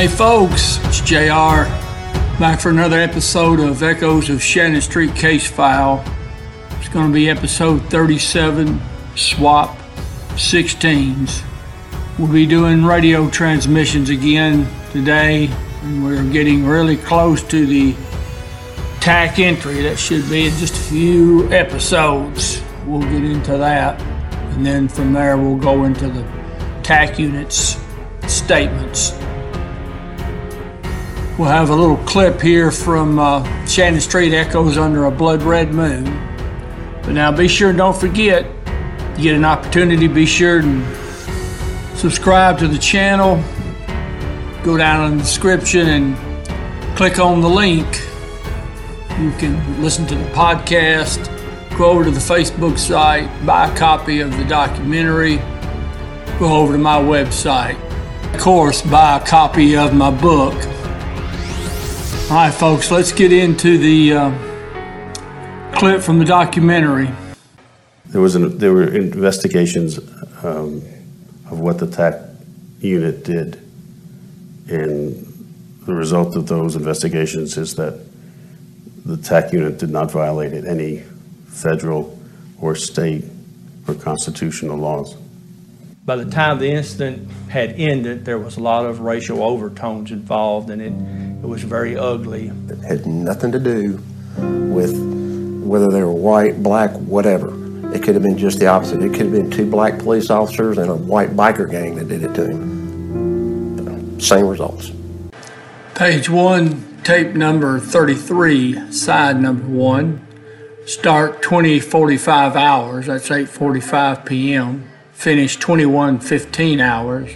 Hey folks, it's JR, back for another episode of Echoes of Shannon Street Case File. It's going to be episode 37, Swap 16s. We'll be doing radio transmissions again today, and we're getting really close to the TAC entry. That should be in just a few episodes. We'll get into that, and then from there we'll go into the TAC units statements. We'll have a little clip here from Shannon Street Echoes Under a Blood Red Moon. But now be sure and don't forget, you get an opportunity, be sure and subscribe to the channel. Go down in the description and click on the link. You can listen to the podcast, go over to the Facebook site, buy a copy of the documentary, go over to my website. Of course, buy a copy of my book. All right, folks, let's get into the clip from the documentary. There were investigations of what the TAC unit did, and the result of those investigations is that the TAC unit did not violate any federal or state or constitutional laws. By the time the incident had ended, there was a lot of racial overtones involved, and it was very ugly. It had nothing to do with whether they were white, black, whatever. It could have been just the opposite. It could have been two black police officers and a white biker gang that did it to him. Same results. Page 1, tape number 33, side number 1. Start 20:45 hours, that's 8:45 p.m. Finish 21:15 hours.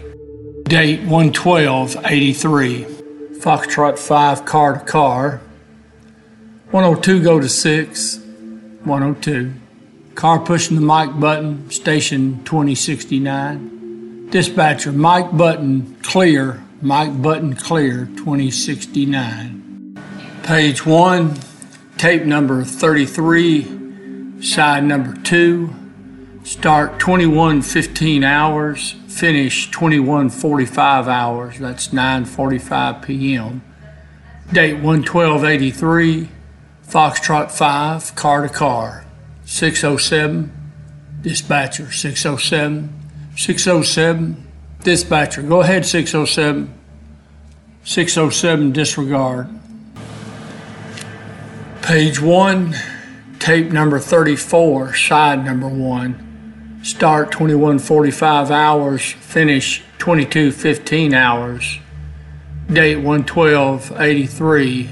Date 1/12/83. Foxtrot 5, car to car. 102 go to 6, 102. Car pushing the mic button, station 2069. Dispatcher, mic button clear, mic button clear, 2069. Page 1, tape number 33, side number 2. Start 21:15 hours. Finish 21:45 hours, that's 9:45 p.m. Date 1/12/83, Foxtrot 5, car to car, 607, dispatcher, 607, 607, dispatcher, go ahead 607, 607, disregard. Page 1, tape number 34, side number 1. Start 21:45 hours, finish 22:15 hours. Date 1/12/83,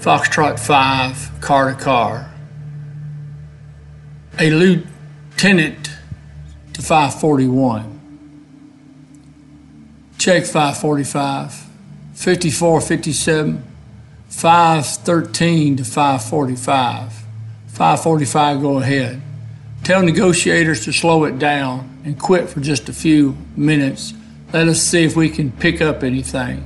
Foxtrot 5, car to car. A lieutenant to 541. Check 545, 5457, 513 to 545. 545, go ahead. Tell negotiators to slow it down and quit for just a few minutes. Let us see if we can pick up anything.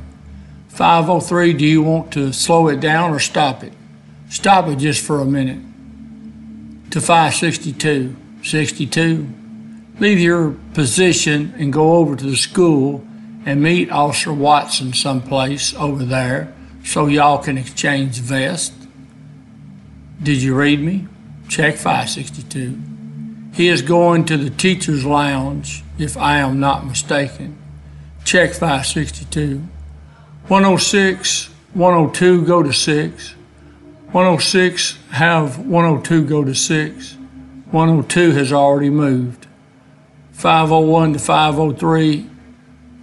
503, do you want to slow it down or stop it? Stop it just for a minute. To 562, 62. Leave your position and go over to the school and meet Officer Watson someplace over there so y'all can exchange vests. Did you read me? Check 562. He is going to the teacher's lounge, if I am not mistaken. Check 562. 106, 102, go to 6. 106, have 102 go to 6. 102 has already moved. 501 to 503,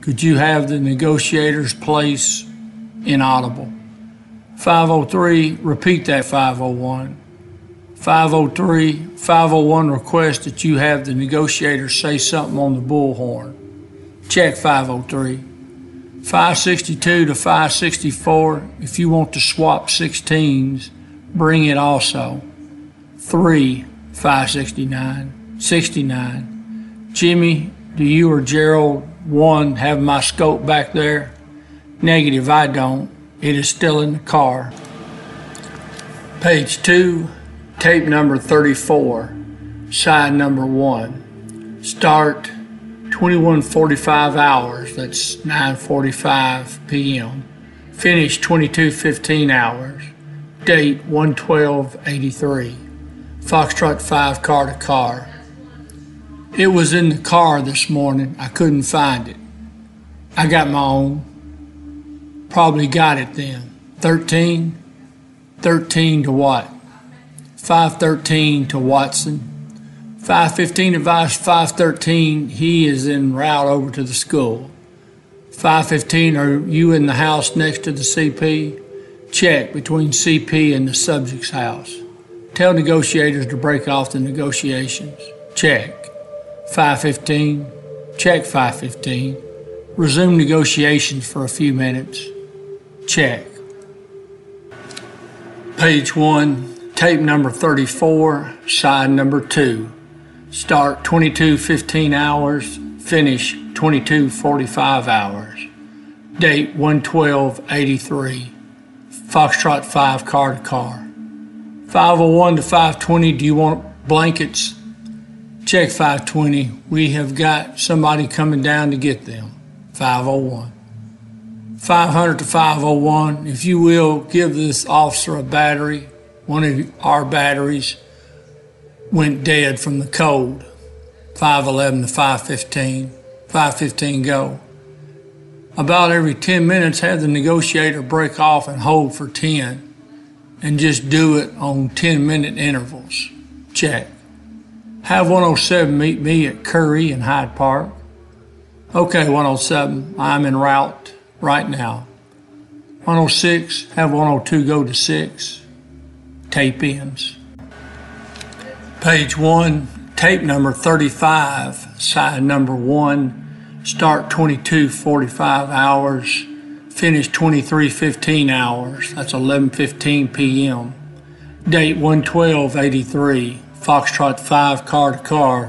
could you have the negotiator's place inaudible? 503, repeat that 501. 503, 501 request that you have the negotiator say something on the bullhorn. Check 503. 562 to 564, if you want to swap 16s, bring it also. 3, 569, 69. Jimmy, do you or Gerald 1 have my scope back there? Negative, I don't. It is still in the car. Page 2. Tape number 34, side number 1, start 21:45 21:45 hours, that's 9:45 p.m. Finish 22:15 hours. Date 1/12/83. Foxtrot 5, car to car. It was in the car this morning. I couldn't find it. I got my own. Probably got it then. 13? 13 to what? 513 to Watson. 5:15 advice, 5:13, he is en route over to the school. 5:15, are you in the house next to the CP? Check between CP and the subject's house. Tell negotiators to break off the negotiations. Check. 5:15, check 5:15. Resume negotiations for a few minutes. Check. Page 1, tape number 34, side number 2. Start 22:15 hours, finish 22:45 hours. Date 1/12/83. Foxtrot 5, car to car. 5:01 to 5:20, do you want blankets? Check 5:20, we have got somebody coming down to get them. 5:01. 500 to 5:01, if you will, give this officer a battery. One of our batteries went dead from the cold. 5:11 to 5:15. 5:15 go. About every 10 minutes, have the negotiator break off and hold for 10, and just do it on 10-minute intervals. Check. Have 107 meet me at Curry in Hyde Park. Okay, 107, I'm en route right now. 106, have 102 go to 6. Tape ends. Page 1, tape number 35, side number 1, start 22:45 hours, finish 23:15 hours, that's 11:15 p.m. Date 1/12/83, Foxtrot 5, car to car.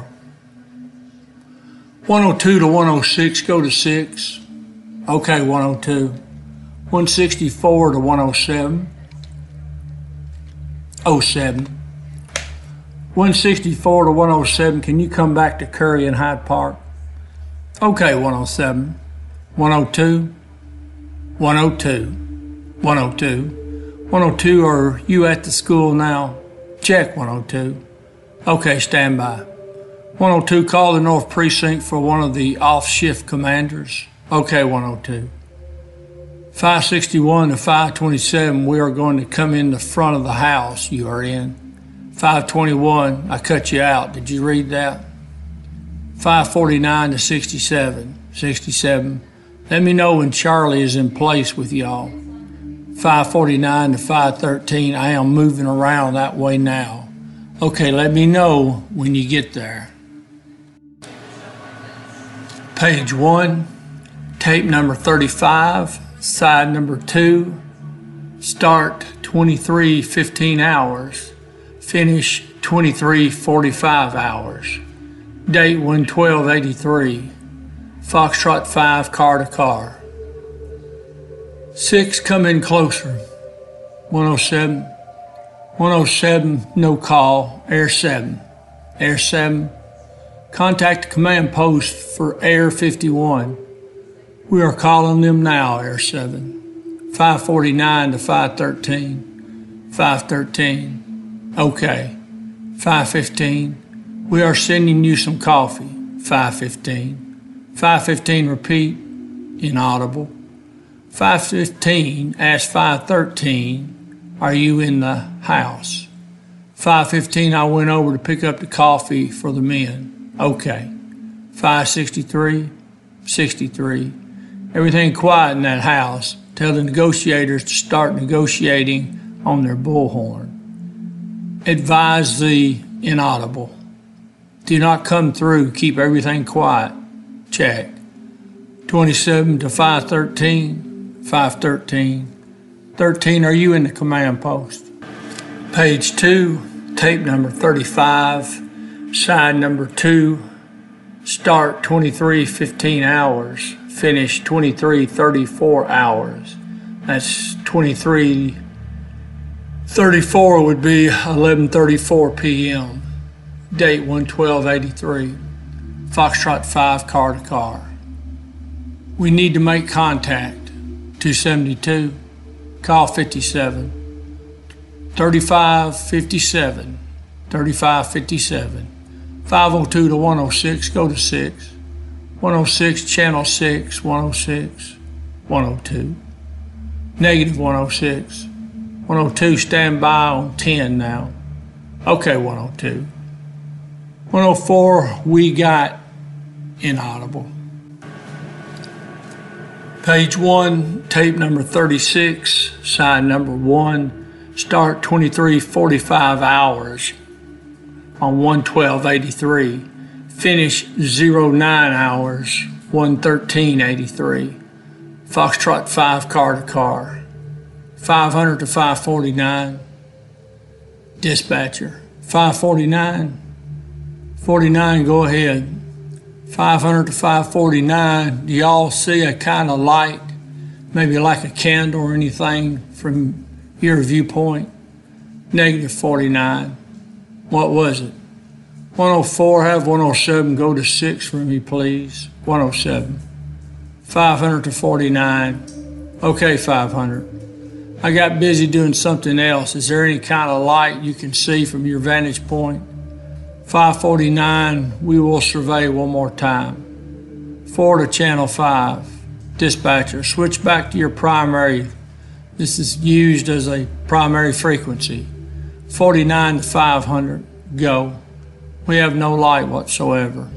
102 to 106, go to 6. Okay, 102. 164 to 107. 07. 164 to 107, can you come back to Curry in Hyde Park? Okay, 107. 102. 102. 102. 102, are you at the school now? Check, 102. Okay, stand by. 102, call the North Precinct for one of the off-shift commanders. Okay, 102. 561 to 527, we are going to come in the front of the house you are in. 521, I cut you out. Did you read that? 549 to 67. 67. Let me know when Charlie is in place with y'all. 549 to 513, I am moving around that way now. Okay, let me know when you get there. Page 1, tape number 35, side number 2, start 23:15 hours. Finish 23:45 hours. Date 1/12/83. Foxtrot 5, car to car. 6, come in closer. 107. 107, no call. Air 7. Air 7. Contact the command post for Air 51. We are calling them now, Air 7. 549 to 513. 513. Okay, 5:15, we are sending you some coffee, 5:15. 5:15, repeat, inaudible. 5:15, ask 513, are you in the house? 5:15, I went over to pick up the coffee for the men. Okay, 5:63, 63. Everything quiet in that house. Tell the negotiators to start negotiating on their bullhorn. Advise the inaudible. Do not come through. Keep everything quiet. Check. 27 to 513. 513. 13, are you in the command post? Page 2, tape number 35, side number 2. Start 23:15 hours. Finish 23:34 hours. That's 23:34 would be 11:34 p.m. Date 1/12/83. Foxtrot 5, car to car. We need to make contact. 272, call 57, 3557, 3557, 502 to 106, go to 6, 106, channel 6, 106, 102, negative 106, 102, stand by on 10 now. Okay, 102. 104, we got inaudible. Page 1, tape number 36, sign number 1, start 23:45 hours on 11283, finish 09 hours 11383, Foxtrot 5 car to car, 500 to 549, dispatcher, 549. 49, go ahead. 500 to 549. Do y'all see a kind of light, maybe like a candle or anything from your viewpoint? Negative 49. What was it? 104, have 107 go to 6 for me, please. 107. 500 to 49. Okay, 500. I got busy doing something else. Is there any kind of light you can see from your vantage point? 549, we will survey one more time. 4 to channel 5, dispatcher, switch back to your primary. This is used as a primary frequency. 49 to 500, go. We have no light whatsoever.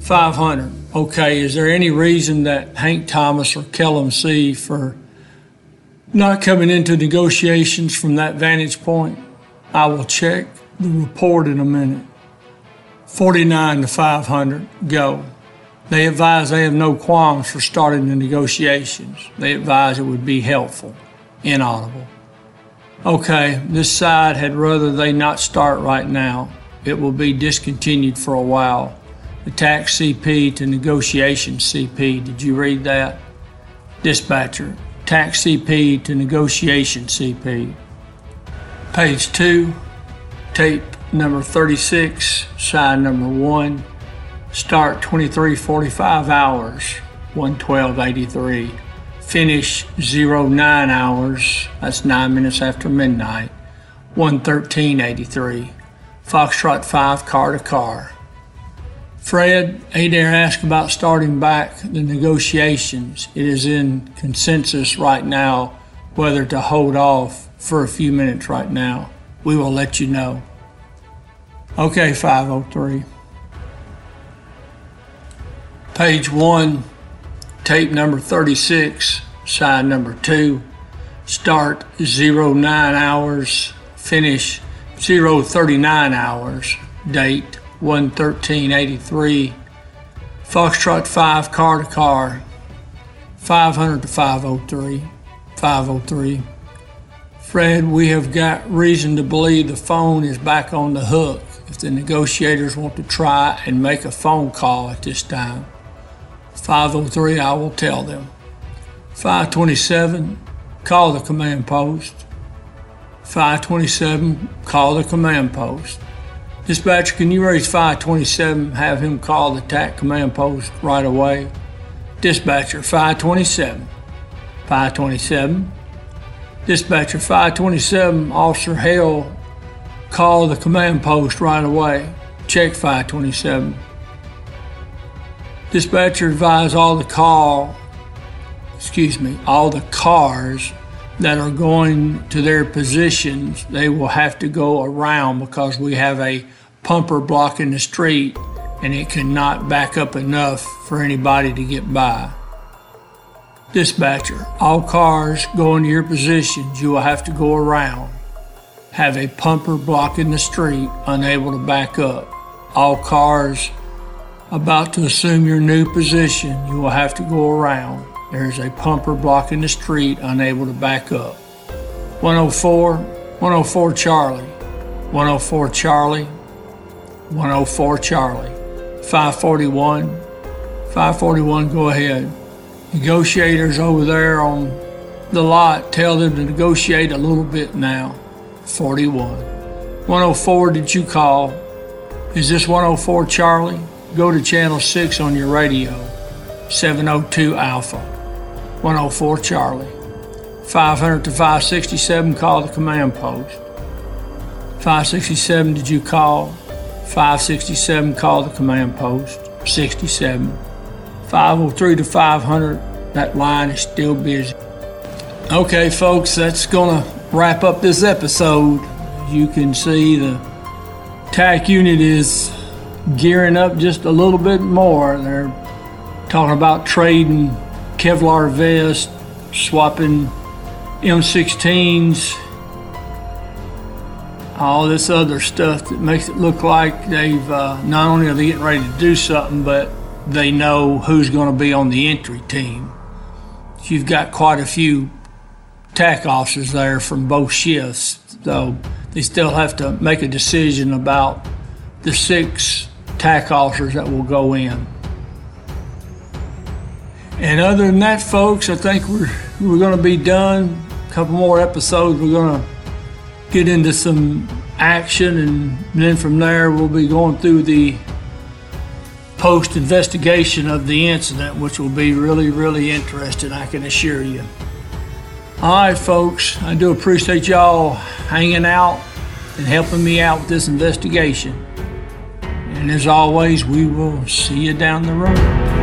500, okay, is there any reason that Hank Thomas or Kellum C. for not coming into negotiations from that vantage point? I will check the report in a minute. 49 to 500, go. They advise they have no qualms for starting the negotiations. They advise it would be helpful. Inaudible. Okay, this side had rather they not start right now. It will be discontinued for a while. Attack CP to negotiation CP. Did you read that? Dispatcher, attack CP to negotiation CP. Page 2. Tape number 36, side number 1, start 23:45 hours, 11283, finish 09 hours, that's 9 minutes after midnight, 11383, Foxtrot 5, car to car. Fred, Adair asked about starting back the negotiations. It is in consensus right now whether to hold off for a few minutes right now. We will let you know. Okay, 503. Page 1, tape number 36, side number 2, start 09 hours, finish 039 hours, date 11383, Foxtrot 5, car to car, 500 to 503, 503. Fred, we have got reason to believe the phone is back on the hook if the negotiators want to try and make a phone call at this time. 503, I will tell them. 527, call the command post. 527, call the command post. Dispatcher, can you raise 527, have him call the TAC command post right away? Dispatcher, 527. 527. Dispatcher, 527, Officer Hale, call the command post right away. Check 527. Dispatcher, advise all the cars that are going to their positions, they will have to go around because we have a bumper blocking the street and it cannot back up enough for anybody to get by. Dispatcher, all cars go into your positions. You will have to go around. Have a pumper blocking the street, unable to back up. All cars about to assume your new position. You will have to go around. There is a pumper blocking the street, unable to back up. 104, 104 Charlie, 104 Charlie, 104 Charlie, 541, 541, go ahead. Negotiators over there on the lot, tell them to negotiate a little bit now. 41. 104, did you call? Is this 104 Charlie? go to channel 6 on your radio, 702 Alpha, 104 Charlie. 500 to 567, call the command post. 567, did you call? 567, call the command post. 67. 503 to 500, that line is still busy. Okay, folks, that's gonna wrap up this episode. You can see the TAC unit is gearing up just a little bit more. They're talking about trading Kevlar vests, swapping M-16s, all this other stuff that makes it look like they've not only are they getting ready to do something, but they know who's going to be on the entry team. You've got quite a few TAC officers there from both shifts, so they still have to make a decision about the 6 TAC officers that will go in. And other than that, folks, I think we're going to be done. A couple more episodes, we're going to get into some action, and then from there we'll be going through the post-investigation of the incident, which will be really, really interesting, I can assure you. All right, folks, I do appreciate y'all hanging out and helping me out with this investigation. And as always, we will see you down the road.